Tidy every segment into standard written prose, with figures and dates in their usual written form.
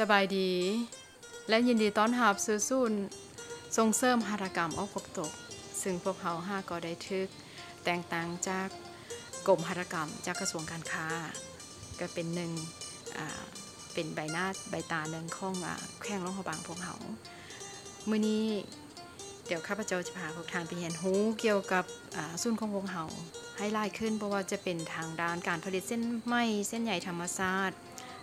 สบายดีและยินดีต้อนรับสู่ศูนย์ส่งเสริมหัตถกรรมออกกบตกซึ่งพวกเฮา5ก็ได้ทึกแต่งตั้งจากกรมหัตถกรรมจากกระทรวงการค้าก็เป็นหนึ่งเป็นใบหน้าใบตาหนึ่งของแขวงหลวงพระบางพวกเฮามื้อนี้เดี๋ยวข้าพเจ้าจะพาพวกท่านไปเรียนรู้เกี่ยวกับศูนย์ของพวกเฮาให้หลายขึ้นเพราะว่าจะเป็นทางด้านการผลิตเส้นไหมเส้นใยธรรมชาติ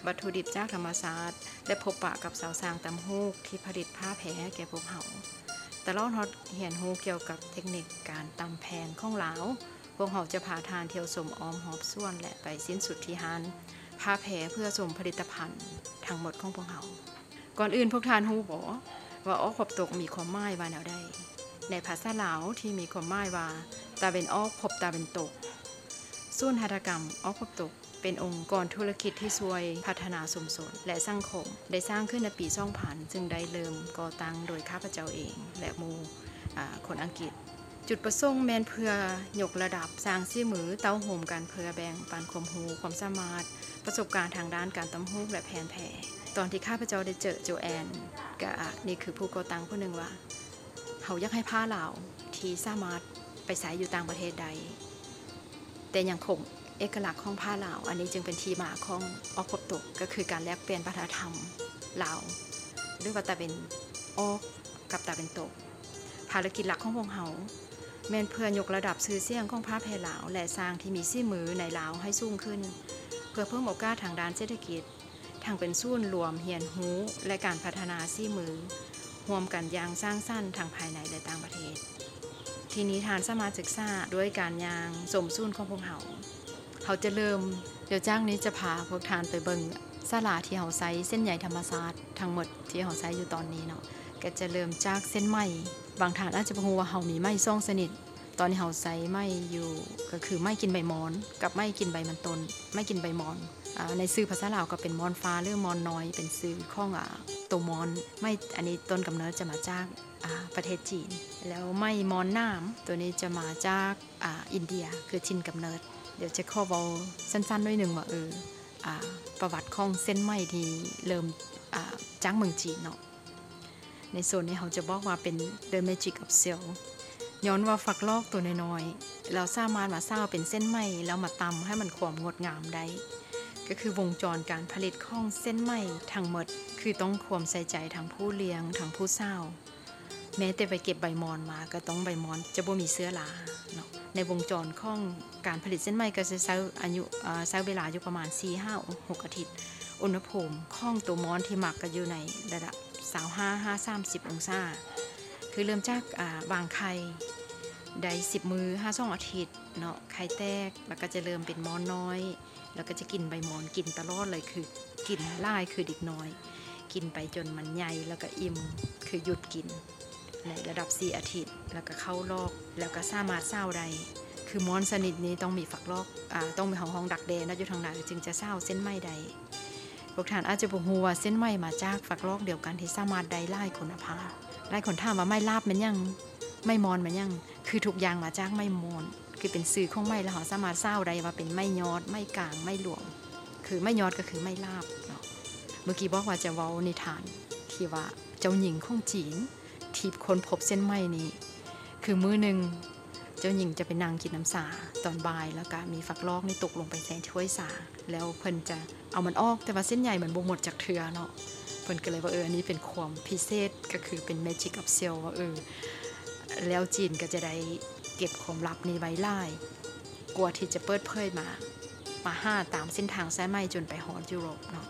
วัตถุดิบจากธรรมชาติและพบปะกับสาวสร้างตำฮูกที่ผลิตผ้าแพรแก่พวกเฮาตลอดฮอดเรียนรู้เกี่ยวกับเทคนิคการตำแพงของลาวพวกเฮาจะพาทานเที่ยวชมออมหอบส่วนและไปสิ้นสุดที่ร้านผ้าแพรเพื่อชมผลิตภัณฑ์ทั้งหมดของพวกเฮาก่อนอื่นพวกท่านฮู้บ่ว่าออกขบตกมีความหมายว่าแนวใดในภาษาลาวที่มีความหมายว่าตาเป็นออกพบตาเป็นตกศูนย์หัตถกรรมออกพบตกเป็นองค์กรธุรกิจที่ช่วยพัฒนาชุมชนและสังคมได้สร้างขึ้นในปี2000ซึ่งได้เริ่มก่อตั้งโดยข้าพเจ้าเองและหมู่คนอังกฤษจุดประสงค์แม่นเพื่อยกระดับสร้างซี่มือเต้าโหมกันเพื่อแบ่งปันความรู้ความสามารถประสบการณ์ทางด้านการตำฮูกและแผนแพรตอนที่ข้าพเจ้าได้เจอโจแอนก็นี่คือผู้ก่อตั้งคนนึงว่าเขาอยากให้ผ้าลาวที่สามารถไปใช้อยู่ต่างประเทศใดแต่ยังคงเอกลักษณ์ของผ้าลาวอันนี้จึงเป็นที่มาของออกพบตกก็คือการแลกเปลี่ยนวัฒนธรรมลาวหรือว่าตาเป็นออกกับตาเป็นตกภารกิจหลักของพวกเฮาแม่นเพื่อยกระดับชื่อเสียงของผ้าแพรลาวและสร้างที่มีชื่อมือในลาวให้สูงขึ้นเพื่อเพิ่มโอกาสทางด้านเศรษฐกิจทั้งเป็นศูนย์รวมเรียนรู้และการพัฒนาชื่อมือรวมกันอย่างสร้างสรรค์ทั้งภายในและต่างประเทศทีนี้ทานสามารถศึกษาด้วยการย่างสมศูนย์ของพวกเฮาเขาจะเริ่มเดี๋ยวจ้างนี้จะพาพวกทานไปเบิ่งศาลาที่เฮาใช้เส้นใยธรรมชาติทั้งหมดที่เฮาใช้อยู่ตอนนี้เนาะก็จะเริ่มจากเส้นไหมบางท่านอาจจะบ่ฮู้ว่าเฮามีไหมซ่องสนิทตอนนี้เฮาใช้ไหมอยู่ก็คือไหมกินใบมอนกับไหมกินใบมันตนไหมกินใบมอนในชื่อภาษาลาวก็เป็นมอนฟ้าหรือมอนน้อยเป็นชื่อของตัวมอนไหมอันนี้ต้นกำเนิดจะมาจากประเทศจีนแล้วไหมมอนน้ำตัวนี้จะมาจากอินเดียคือถิ่นกำเนิดเดี๋ยวจะขอเว้าสั้นๆหน่อยนึงว่าประวัติของเส้นไหมที่เริ่มจากเมืองจีนเนาะในโซนนี้เขาจะบอกว่าเป็น The Magic of Silk ย้อนว่าฝักลอกตัวน้อยๆเราสามารถมาสร้างเป็นเส้นไหมแล้วมาตำให้มันความงดงามได้ก็คือวงจรการผลิตของเส้นไหมทั้งหมดคือต้องความใส่ใจทั้งผู้เลี้ยงทั้งผู้สร้างแม้แต่ไปเก็บใบมอนมาก็ต้องใบมอนจะบ่มีเสื้อลาเนาะในวงจรของการผลิตเส้นไหมก็จะใช้อายุใช้เวลาอยู่ประมาณ 4-5-6 อาทิตย์อุณหภูมิของตัวมอนที่หมักก็อยู่ในระดับ 25-30 องศาคือเริ่มจากวางไข่ได้10มื้อ5-2 อาทิตย์เนาะไข่แตกแล้วก็จะเริ่มเป็นมอนน้อยแล้วก็จะกินใบมอนกินตลอดเลยคือกินหลายคือเด็กน้อยกินไปจนมันใหญ่แล้วก็อิ่มคือหยุดกินในระดับ4อาทิตย์แล้วก็เข้าลอกแล้วก็สามารถเซ้าได้คือมอนสนิทนี้ต้องมีฝักลอกต้องมีห้องดักแดนะอยู่ทางไหนจึงจะเซ้าเส้นไหมใดพวกท่านอาจจะบ่ฮู้ว่าเส้นไหมมาจากฝักลอกเดียวกันที่สามารถได้หลายคุณภาพหลายคนถามว่าไม้ลาบมันยังไม้มอนมันยังคือทุกอย่างมาจากไม้มอนคือเป็นสื่อของไม้แล้วเราสามารถเซ้าได้ว่าเป็นไม้ยอดไม้กลางไม้หลวงคือไม้ยอดก็คือไม้ลาบเนาะเมื่อกี้บอกว่าจะเว้านิทานที่ว่าเจ้าหญิงของจีนทีบคนพบเส้นไหมนี้คือมื้อนึงเจ้าหญิงจะไปนั่งกินน้ำสาตอนบ่ายแล้วก็มีฝักลอกนี่ตกลงไปใส่ถ้วยสาแล้วเพิ่นจะเอามันออกแต่ว่าเส้นใยมันบ่หมดจากเทื่อเนาะเพิ่นก็เลยว่าอันนี้เป็นความพิเศษก็คือเป็น Magic of Silk ว่าแล้วจีนก็จะได้เก็บความลับนี้ไว้หลายกว่าที่จะเปิดเผยมาหาตามเส้นทางสายไหมจนไปฮอดยุโรปเนาะ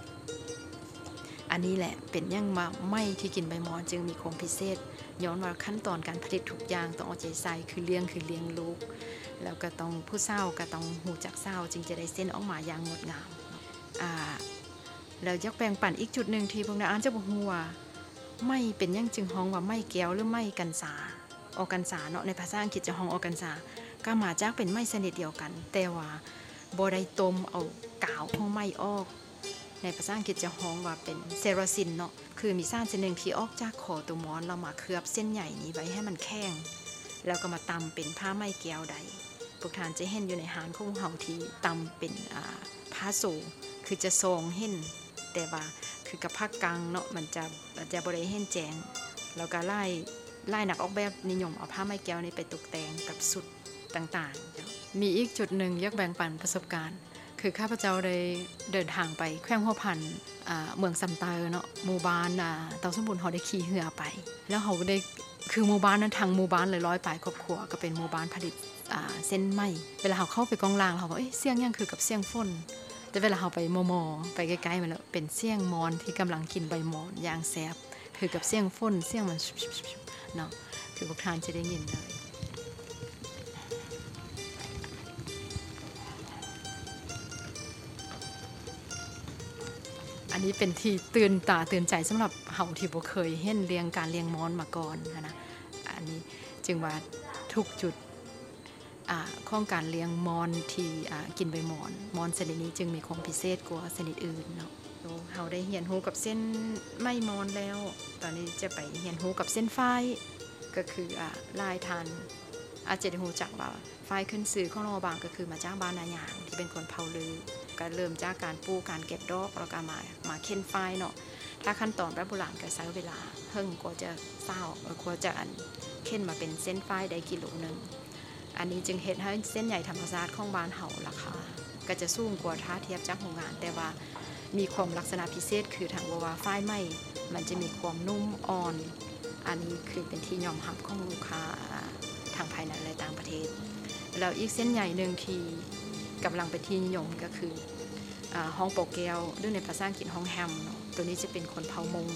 อันนี้แหละเป็นยังว่าไหมที่กินใบมอนจึงมีความพิเศษย้อนว่าขั้นตอนการผลิตทุกอย่างต้องเอาใจใส่คือเลี้ยงลูกแล้วก็ต้องผู้เฒ่าก็ต้องฮู้จักเฒ่าจึงจะได้เส้นออกมาอย่างงดงามแล้วอยากแบ่งปันอีกจุดนึงที่พวกน้าอ่านจะบ่ฮู้ว่าไหมเป็นยังจึงฮ้องว่าไหมแก้วหรือไหมกันสาออกันสาเนาะในภาษาอังกฤษจะฮ้องออกันสาก็มาจากเป็นไหมชนิดเดียวกันแต่ว่าบ่ได้ต้มเอากาวของไหมออกในภาษาอังกฤษจะฮ้องว่าเป็นเซราซินเนาะคือมีสารชนิดนึงที่ออกจากคอตัวมอนแล้วมาเคลือบเส้นใหญ่นี้ไว้ให้มันแข็งแล้วก็มาตำเป็นผ้าไหมแก้วใดพวกท่านจะเห็นอยู่ในหานของเฮาที่ตำเป็นผ้าโซคือจะซองเห็นแต่ว่า คือกับภาคกลางเนาะมันจะบริเห็นแจงแล้วก็ไล่หนักออกแบบนิยมเอาผ้าไม้แก้วนี่ไปตกแต่งกับสุดต่างๆมีอีกจุดหนึ่งอยากแบ่งปันประสบการณ์คือข้าพเจ้าได้เดินทางไปแขวงหัวพันเมืองซำเตอเนาะหมู่บ้านเตาสมบูรณ์เขาได้ขี่เหือไปแล้วเขาได้คือหมู่บ้านนั้นทางหมู่บ้านเลยร้อยปลายครอบครัวก็เป็นหมู่บ้านผลิตเส้นไหมเวลาเขาเข้าไปกองลางเขาบอกเสียงยังคือกับเสียงฝนแต่เวลาเขาไปมอไปใกล้ๆมันแล้วเป็นเสียงมอนที่กำลังกินใบมอนยางแซบคือกับเสียงฝนเสียงมันเนาะคือพวกท่านจะได้ยินเลยอันนี้เป็นที่ตื่นตาตื่นใจสำหรับเฮาที่บ่เคยเห็นเรียงการเรียงมอนมาก่อนนะอันนี้จึงว่าทุกจุดข้องการเลี้ยงมอนที่กินใบมอนชนิดนี้จึงมีความพิเศษกว่าชนิดอื่นเนาะเฮาได้เรียนรู้กับเส้นไม้มอนแล้วตอนนี้จะไปเรียนรู้กับเส้นฝ้ายก็คือลายทานอาจจะได้รู้จักว่าฝ้ายขึ้นสื่อของนอบางก็คือมาจากบ้านนาหยางที่เป็นคนเผาลือก็เริ่มจากการปูการเก็บดอกแล้วก็มาเค้นฝ้ายเนาะถ้าขั้นตอนแบบโบราณก็ใช้เวลาเพิ่งกว่าจะเศร้ากว่าจะเค้นมาเป็นเส้นฝ้ายได้กิโลนึงอันนี้จึงเฮ็ดให้เส้นใหญ่ธรรมชาติของบ้านเฮาราคาก็จะสูงกว่าถ้าเทียบจากโรงงานแต่ว่ามีความลักษณะพิเศษคือทางว่าฝ้ายไม้มันจะมีความนุ่มอ่อนอันนี้คือเป็นที่ยอมรับของลูกค้าทางภายในและต่างประเทศแล้วอีกเส้นใหญ่นึงที่กำลังเป็นที่นิยมก็คือห้องโปแก้วหรือในภาษาอังกฤษห้องแฮมตัวนี้จะเป็นคนเผามง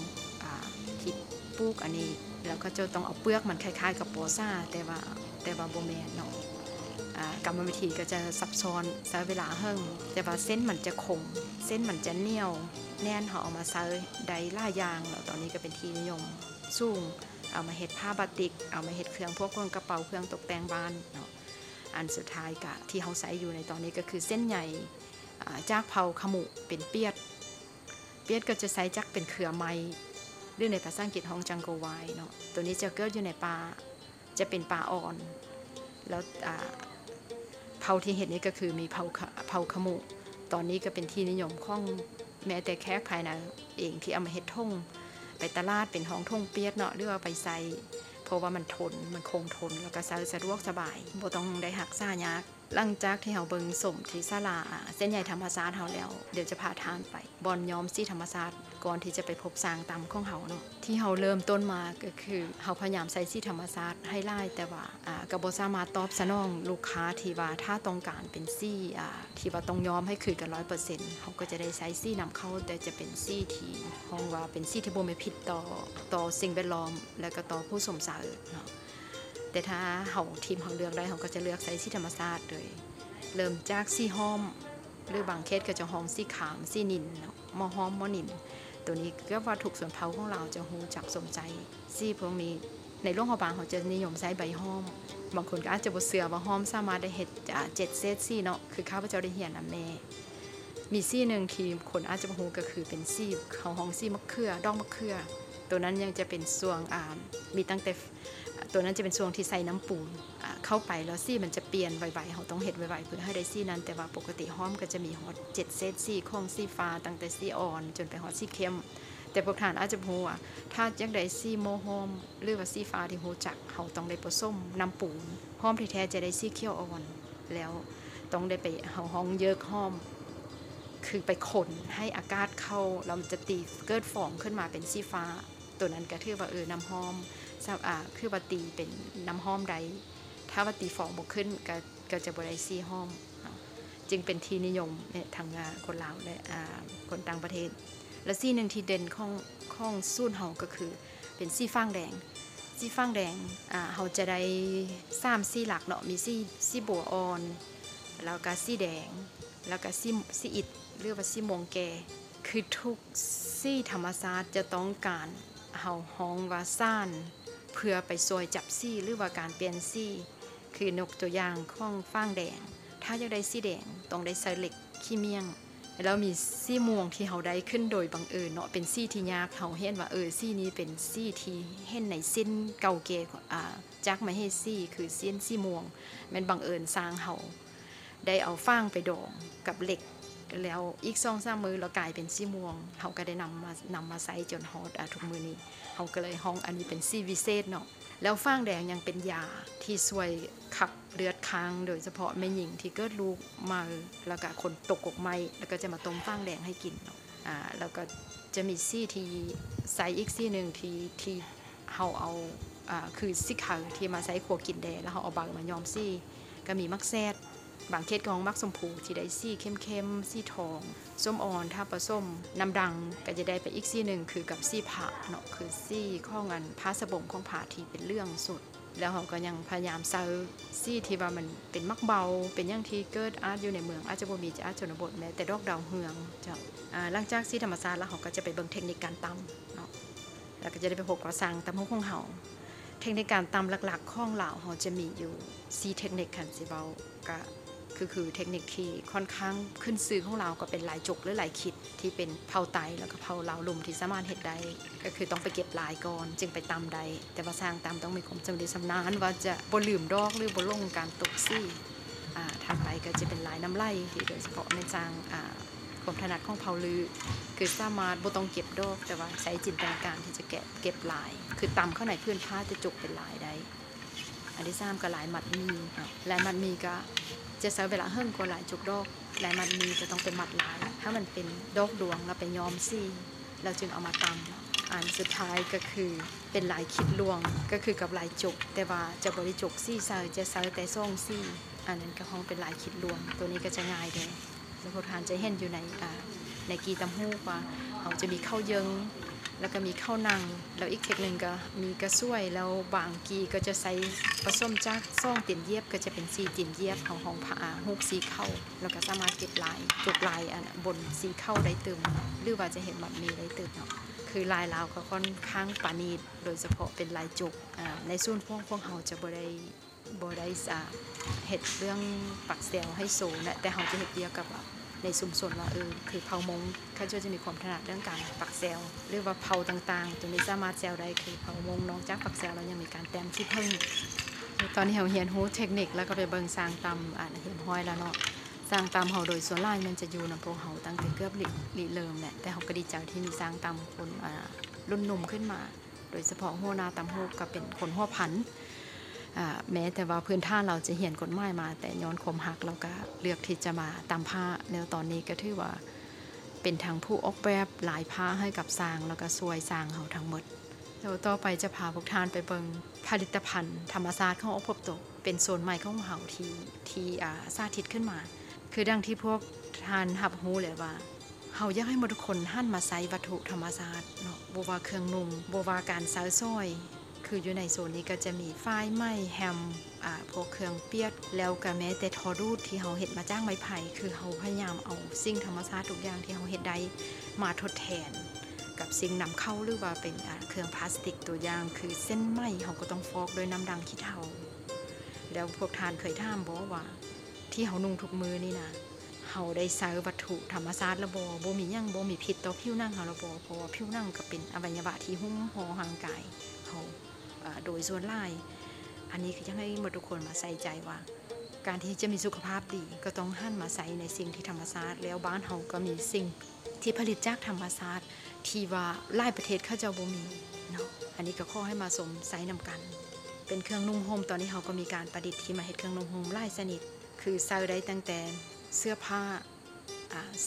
ที่ปลูกอันนี้แล้วก็จะต้องเอาเปลือกมันคล้ายๆกับโปซ่าแต่ว่าโบแมนเนาะกรรมวิธีก็จะซับซ้อนใช้เวลาเฮิ่งแต่ว่าเส้นมันจะคงเส้นมันจะเหนียวแน่นห่อเอามาใช้ได้หลายอย่างแล้วตอนนี้ก็เป็นที่นิยมสูงเอามาเฮ็ดผ้าบาติกเอามาเฮ็ดเครื่องพวกเครื่องกระเป๋าเครื่องตกแต่งบ้านเนาะอันสุดท้ายกะที่เขาใช้อยู่ในตอนนี้ก็คือเส้นใหญ่จากเผาขมุเป็นเปียดก็จะใช้จักเป็นเครือไม้หรือในภาษาอังกฤษห้องจังโกไวเนาะตัวนี้จะเกิดอยู่ในป่าจะเป็นป่าอ่อนแล้วเผาที่เห็นนี้ก็คือมีเผาขมุตอนนี้ก็เป็นที่นิยมของแม้แต่แขกภายในเองที่เอามาเฮ็ดท่งไปตลาดเป็นห้องท่งเปียดเนาะหรือว่าไปใส่เพราะว่ามันทนมันคงทนแล้วก็สะดวกสบายบ่ต้องได้หักซ่ายากหลังจากที่เฮาเบิ่งสมที่ศาลาเส้นใหญ่ธรรมชาติเฮาแล้วเดี๋ยวจะพาทานไปบ่อนย้อมสีธรรมชาติก่อนที่จะไปพบสร้างตามของเฮาเนาะที่เฮาเริ่มต้นมาก็คือเฮาพยายามใช้สีธรรมชาติให้หลายแต่ว่าก็บ่สามารถตอบสนองลูกค้าที่ว่าถ้าต้องการเป็นสีที่ว่าต้องย้อมให้คือกัน 100% เฮาก็จะได้ใช้สีนำเข้าแต่จะเป็นสีที่มองว่าเป็นสีที่บ่มีพิษต่อสิ่งแวดล้อมและก็ต่อผู้สมสารเนาะแต่ถ้าเฮาทีมเฮาเลือกได้เฮาก็จะเลือกใช้สีธรรมชาติเลยเริ่มจากสีหอมหรือบางเคสก็จะหอมสีขามสีนิลเนาะหม้อหอมหม้อนิลตัวนี้ก็ว่าถูกส่วนเผาของเราจะฮู้จักสมใจสีพวกนี้ในโรงพยาบาลเฮาจะนิยมใช้ใบหอมบางคนก็อาจจะบ่เชื่อว่าหอมสามารถได้เฮ็ด7เซตสีเนาะคือข้าพเจ้าได้เรียนนำแม่มีสีนึงที่คนอาจจะบ่ฮู้ก็คือเป็นสีเขาหอมสีมะเขือดอกมะเขือตัวนั้นยังจะเป็นส่วนมีตั้งแต่ตัวนั้นจะเป็นช่วงที่ใส่น้ำปูนเข้าไปแล้วซี่มันจะเปลี่ยนไวๆเขาต้องเห็ดไวๆเพื่อให้ได้ซี่นั้นแต่ว่าปกติห้อมก็จะมีฮอต7เซตซี่คงซี่ฟ้าตั้งแต่ซี่อ่อนจนไปฮอตซี่เข้มแต่พวกท่านอาจจะฮู้ว่าถ้าอยากได้ซี่โมหอมหรือว่าซี่ฟ้าที่ฮู้จักเขาต้องได้ผสมน้ำปูนห้อมที่แท้จะได้ซี่เขียวอ่อนแล้วต้องได้ไปเขาห้องเยือกห้อมคือไปขนให้อากาศเข้าแล้วมันจะตีเกิดฟองขึ้นมาเป็นซี่ฟ้าตัวนั้นก็ถือว่าน้ำหอมคือว่าตีเป็นน้ำหอมใดถ้าว่าตีฟองบกขึ้นก็จะบริสีหอมจึงเป็นที่นิยมทางคนลาวและคนต่างประเทศและสีหนึ่งที่เด่นของสูตรเฮาก็คือเป็นสีฟ้างแดงเฮาจะได้3สีหลักเนาะมีสีบัวอ่อนแล้วก็สีแดงแล้วก็สีอิฐหรือว่าสีมงแกคือทุกสีธรรมชาติจะต้องการเฮาฮ้องว่าซ่านเพื่อไปซอยจับซี่หรือว่าการเปลี่ยนซี่คือนกตัวอย่างของฟ้างแดงถ้าอยากได้สีแดงต้องได้ใส่เหล็กขี้เมี่ยงแล้วมีสีม่วงที่เฮาได้ขึ้นโดยบังเอิญเนาะเป็นสีที่ยากเฮาเห็นว่าสีนี้เป็นสีที่เห็นในเส้นเก่าแก่จักมาให้สีคือเส้นสีม่วงมันบังเอิญสร้างเฮาได้เอาฟ้างไปดองกับเหล็ก แล้วอีกสองสามมือเรากลายเป็นสีม่วงเขาก็ได้นำมาใส่จนฮอตทุกมือนี้เขาก็เลยห้องอันนี้เป็นสีวิเศษเนาะแล้วฟางแดงยังเป็นยาที่ช่วยขับเลือดค้างโดยเฉพาะแม่หญิงที่เกิดลูกมาแล้วก็คนตกอกไม้แล้วก็จะมาต้มฟางแดงให้กินเนาะแล้วก็จะมีซี่ที่ใส่อีกซี่หนึ่งที่เขาเอาคือซี่ขาวที่มาใส่ขัวกินแดงแล้วเขาเอาบางมาย้อมซี่ก็มีมักแซดบางเขตของมักสมพูที่ได้ซี่เข้มๆซี่ทองส้มอ่อนถ้าปลาส้มน้ำดังก็จะได้ไปอีกซี่หนึ่งคือกับซี่ผาเนาะคือซี่ข้องอันผ้าสบงของผาที่เป็นเรื่องสุดแล้วเขาก็ยังพยายามเซอร์ซี่ที่ว่ามันเป็นมักเบาเป็นอย่างที่เกิดอาร์ตอยู่ในเมืองอาจจะบ่มีจะอาร์ตชนบทแม้แต่ดอกดาวเฮืองจะหลังจากซี่ธรรมศาสตร์แล้วเขาก็จะไปเบิ่งเทคนิคการตำเนาะแล้วก็จะได้ไปพบกับสร้างตำฮกของเขาเทคนิคการตำหลักๆข้องเหล่าเขาจะมีอยู่ซี่เทคนิคขันซีเบาก็คือเทคนิคที่ค่อนข้างขึ้นซื้อของเราก็เป็นลายจกหรือลายขิดที่เป็นเผาไตแล้วก็เผาเหลาลุ่มที่สามารถเห็ดได้ก็คือต้องไปเก็บลายก่อนจึงไปตำได้แต่ว่าสร้างตำต้องมีความจำดีสำนานว่าจะบ่ลืมดอกหรือบ่ลงการตกซี่ทางไปก็จะเป็นลายน้ำไหลที่โดยเฉพาะในสร้างความถนัดของเผาลือคือสามารถบ่ต้องเก็บดอกแต่ว่าใช้จินตนาการที่จะเก็บลายคือตำเข้าในพื้นผ้าจะจกเป็นลายได้อันที่สามก็ลายมัดมีก็จะใช้เวลาเฮิ่งกว่าหลายจุกดอกหลายมัดมีจะต้องเป็นมัดลายถ้ามันเป็นดอกดวงเราไปย้อมซี่เราจึงเอามาตำอันสุดท้ายก็คือเป็นลายคิดลวงก็คือกับลายจุกแต่ว่าจะบริจุกซี่ใส่จะใส่แต่ซ่องซี่อันนั้นก็คงเป็นลายคิดลวงตัวนี้ก็จะง่ายเลยแล้วพวกทานจะเห็นอยู่ในกีตำหูว่าเขาจะมีข้าวเยิงแล้วก็มีข้าวนังแล้วอีกเทคนิคหนึ่งก็มีกระซวยแล้วบางกีก็จะใส่ผสมจากซ่องติ่นเย็บก็จะเป็นสีติ่นเย็บของผ้าฮูกสีเข้าแล้วก็สามารถเก็บลายจุกลายบนสีเข้าได้ตึมหรือว่าจะเห็นมันมีได้ตึมเนาะคือลายลาวก็ค่อนข้างปานีโดยเฉพาะเป็นลายจุกในส่วนพวกเขาจะบ่ได้เห็ดเรื่องปักเซลให้โซนะแต่เขาจะเห็ดเดียวกับในสุ่มส่วนว่าคือเผามงเขาจะมีความถนัดเรื่องการปักเซลหรือว่าเผาต่างๆตัวนี้สามารถเซลได้คือเผามงน้องจักปักเซลแล้วยังมีการแต้มที่เพิ่งตอนนี้เขาเรียนรู้เทคนิคแล้วก็ไปเบิ่งสร้างตำเห็นห้อยแล้วเนาะสร้างตำเขาโดยส่วนล่างมันจะอยู่ในโปรเขาตั้งแต่เกือบริเริ่มแหละแต่เขาก็ดีใจที่มีสร้างตำคนรุ่นหนุ่มขึ้นมาโดยเฉพาะหัวนาตำหูก็เป็นคนหัวพันแม้แต่ว่าพื้นท่าเราจะเหียนกฎหมายมาแต่ย้อนคมหักเราก็เลือกที่จะมาตำผ้าแล้วตอนนี้ก็ถือว่าเป็นทางผู้ออกแบบหลายผ้าให้กับสร้างแล้วก็ซวยสร้างเขาทั้งหมดแล้วต่อไปจะพาพวกท่านไปเบิ่งผลิตภัณฑ์ธรรมศาสตร์ของอพบตกเป็นโซนใหม่ของเขาที่สาธิตขึ้นมาคือดังที่พวกท่านหับหูเลยว่าเขาอยากให้ทุกคนหันมาใช้วัตถุธรรมศาสตร์เนาะบ่ว่าเครื่องนุ่งบ่ว่าการใช้สร้อยคืออยู่ในโซนนี้ก็จะมีฝ้ายไม้แฮมพวกเครื่องเปียดแล้วก็แม้แต่ทอรูดที่เขาเห็ดมาจ้างไม้ไผ่คือเขาพยายามเอาสิ่งธรรมชาติทุกอย่างที่เขาเห็ดได้มาทดแทนกับสิ่งนำเข้าหรือว่าเป็นเครื่องพลาสติกตัวอย่างคือเส้นไหมเขาก็ต้องฟอกด้วยน้ำดังขี้เถ้าแล้วพวกทานเคยถามบอกว่าที่เขานุ่งทุกมือนี่นะเขาได้ใช้วัตถุธรรมชาติระบอบ่มียังบ่มีพิษต่อผิวหนังเขาระบอเพราะว่าผิวหนังก็เป็นอวัยวะที่หุ้มห่อห่างกายเขาโดยส่วนลายอันนี้คือจะให้หมดทุกคนมาใส่ใจว่าการที่จะมีสุขภาพดีก็ต้องหันมาใส่ในสิ่งที่ธรรมชาติแล้วบ้านเราก็มีสิ่งที่ผลิตจากธรรมชาติที่ว่าหลายประเทศเขาเจ้าบ่มีเนาะอันนี้ก็ขอให้มาสมใส่นำกันเป็นเครื่องนุ่งห่มตอนนี้เขาก็มีการประดิษฐ์ที่มาเฮ็ดเครื่องนุ่งห่มหลายชนิดคือใส่ได้ตั้งแต่เสื้อผ้า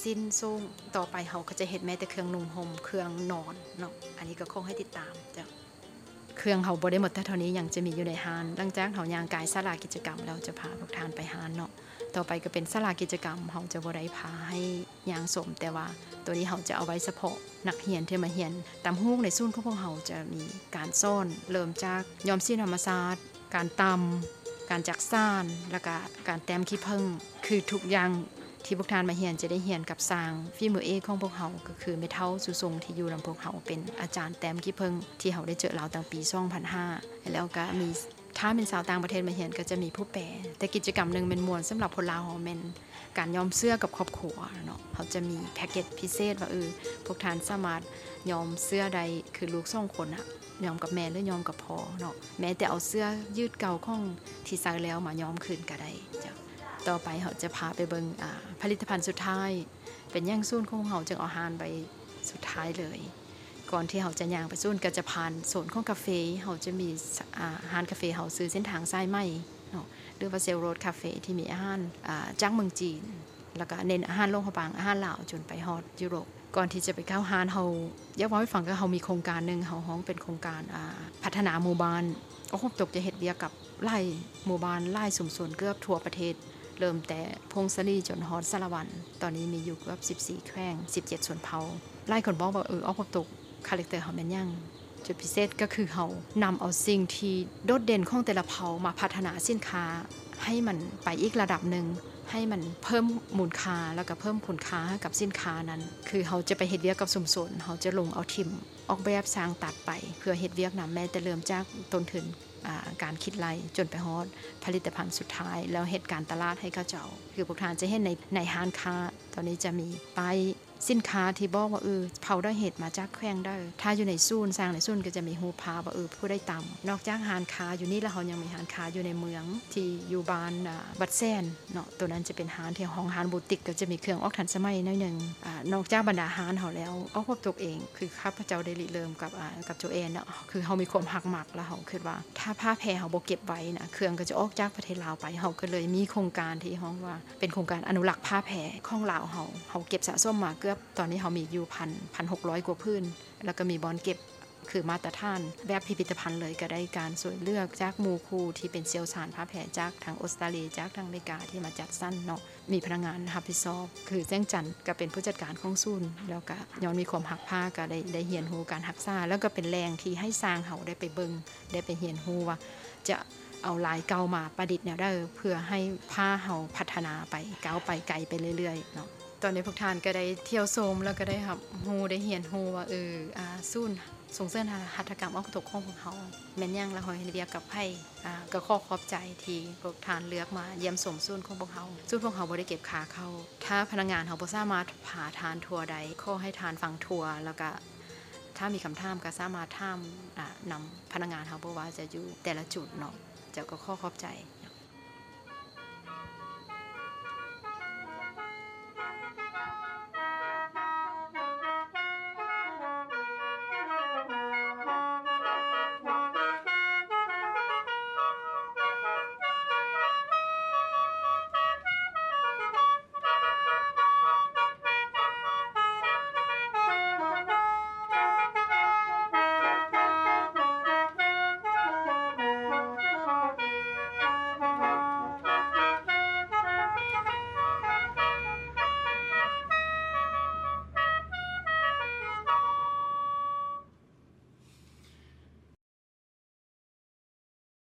สิ้นส้งต่อไปเขาก็จะเฮ็ดแม้แต่เครื่องนุ่งห่มเครื่องนอนเนาะอันนี้ก็ขอให้ติดตามจ้ะเครื่องเขาบริหมดเท่านี้ยังจะมีอยู่ในฮานหลังจากเขายางกายสลากิจกรรมเราจะพาพวกทานไปฮานเนาะต่อไปก็เป็นสลากิจกรรมเขาจะบริพาให้ยางสมแต่ว่าตัวนี้เขาจะเอาไว้เฉพาะนักเรียนที่มาเรียนตามฮูกในซุ่นของพวกเขาจะมีการซ่อนเริ่มจากย้อมซี่ธรรมศาสตร์การตำการจักซ่านแล้วก็การแต้มขี้ผึ้งคือทุกอย่างที่พวกทานมาเรียนจะได้เรียนกับสร้างฝีมือเอกของพวกเขาก็คือเมทัลสุทรงที่อยู่ลำพวกเขาเป็นอาจารย์แต้มขี้ผึ้งที่เขาได้เจอเราตั้งปี2005แล้วก็มีถ้าเป็นสาวต่างประเทศมาเรียนก็จะมีผู้แปลแต่กิจกรรมหนึ่งเป็นมวลสำหรับคนลาวเขาเป็นการย้อมเสื้อกับครอบครัวเนาะเขาจะมีแพ็กเกจพิเศษว่าพวกทานสามารถย้อมเสื้อใดคือลูกสองคนอะย้อมกับแม่หรือย้อมกับพ่อเนาะแม้แต่เอาเสื้อยืดเก่าของที่ซักแล้วมาย้อมคืนก็ได้ต่อไปเขาจะพาไปเบิ่งผลิตภัณฑ์สุดท้าย เป็นย่างซูนของเขาจึงเอาหานไปสุดท้ายเลยก่อนที่เขาจะย่างไปซูนก็จะผ่านโซนของคาเฟ่เขาจะมีหานคาเฟ่เขาซื้อเส้นทางสายไหมหรือว่าเซลโรดคาเฟ่ที่มีอาหารจากเมืองจีนแล้วก็เน้นอาหารลงพะบางอาหารลาวจนไปฮอดยุโรปก่อนที่จะไปเข้าหานเขาอยากบอกให้ฟังก็เขามีโครงการหนึ่งเขาห้องเป็นโครงการพัฒนาหมู่บ้านก็คงตกจะเฮ็ดเวียกกับไล่หมู่บ้านไล่สุ่มส่วนเกือบทั่วประเทศเริ่มแต่พงศรีจนฮอดสารวันตอนนี้มีอยู่เกือบ14แขวง17ส่วนเผาไล่คนบอกว่าเอาพบตกคาแรคเตอร์เขาแม่นยังจุดพิเศษก็คือเขานำเอาสิ่งที่โดดเด่นของแต่ละเผ่ามาพัฒนาสินค้าให้มันไปอีกระดับหนึ่งให้มันเพิ่มมูลค่าแล้วก็เพิ่มคุณค่ากับสินค้านั้นคือเขาจะไปเฮ็ดเวียกกับสุ่มสนเขาจะลงเอาทิมออกแบบสร้างตัดไปเพื่อเฮ็ดเวียกนำแม่แต่เริ่มจากต้นทุนการคิดไล่จนไปฮอดผลิตภัณฑ์สุดท้ายแล้วเหตุการณ์ตลาดให้เขาเจ้าคือพวกทานจะเห็นในห้างค้าตอนนี้จะมีป้ายสินค้าที่บอกว่าเผาได้เห็ดมาจากแขวงได้ถ้าอยู่ในซูนสร้างในซูนก็จะมีฮูพาว่าผู้ได้ต่ำนอกจากห้างค้าอยู่นี่แล้วเขายังมีห้างค้าอยู่ในเมืองที่อยู่บ้านบัดแซนเนาะตัวนั้นจะเป็นห้างที่ห้องห้างบูติกก็จะมีเครื่องออกทันสมัยหน่อยนึงนอกจากบรรดาห้างเขาแล้วเอาพวกตัวเองคือข้าพเจ้าได้ริเริ่มกับโจเอนเนาะคือเขามีความหักหมักแล้วเขาคิดว่าถ้าผ้าแพรเขาบ่เก็บไว้นะเครื่องก็จะออกจากประเทศลาวไปเขาก็เลยมีโครงการที่ห้องว่าเป็นโครงการอนุรักษ์ผ้าแพรของลาวเขาเก็บสะสมมาตอนนี้เขามีอยู่1,600กว่าพื้นแล้วก็มีบอนเก็บคือมาตรฐานแบบพิพิธภัณฑ์เลยก็ได้การสวยเลือกจากมูคูที่เป็นเซียวสารผ้าแผ่จากทางออสเตรเลียจากทางอเมริกาที่มาจัดสั้นเนาะมีพนักงานฮับพิซอฟคือแจ้งจันก็เป็นผู้จัดการของซูนแล้วก็ย้อนมีความหักผ้าก็ได้เหียนหูการหักซ่าแล้วก็เป็นแรงที่ให้สร้างเขาได้ไปเบิงได้ไปเหียนหูว่าจะเอาลายเก่ามาประดิษฐ์เนี่ยได้เพื่อให้ผ้าเขาพัฒนาไปก้าวไปไกลไปเรื่อยๆเนาะตอนนี้พวกทานก็ได้เที่ยวโซมแล้วก็ได้ครับฮูได้เหียนฮูว่าซูนส่งเสริมหัตถกรรมออกตกของพวกเขาแม่นยังละหอยเรียกกับไผ่ก็ขอบใจที่พวกทานเลือกมาเยี่ยมชมซูนของพวกเขาซูนพวกเขาบ่ได้เก็บค่าเข้าถ้าพนักงานเขาบ่สามารถพาทานทัวร์ใดขอให้ทานฟังทัวร์แล้วก็ถ้ามีคำถามก็สามารถถามนำพนักงานเขาบ่ว่าจะอยู่แต่ละจุดเนาะเจ้าก็ขอบใจ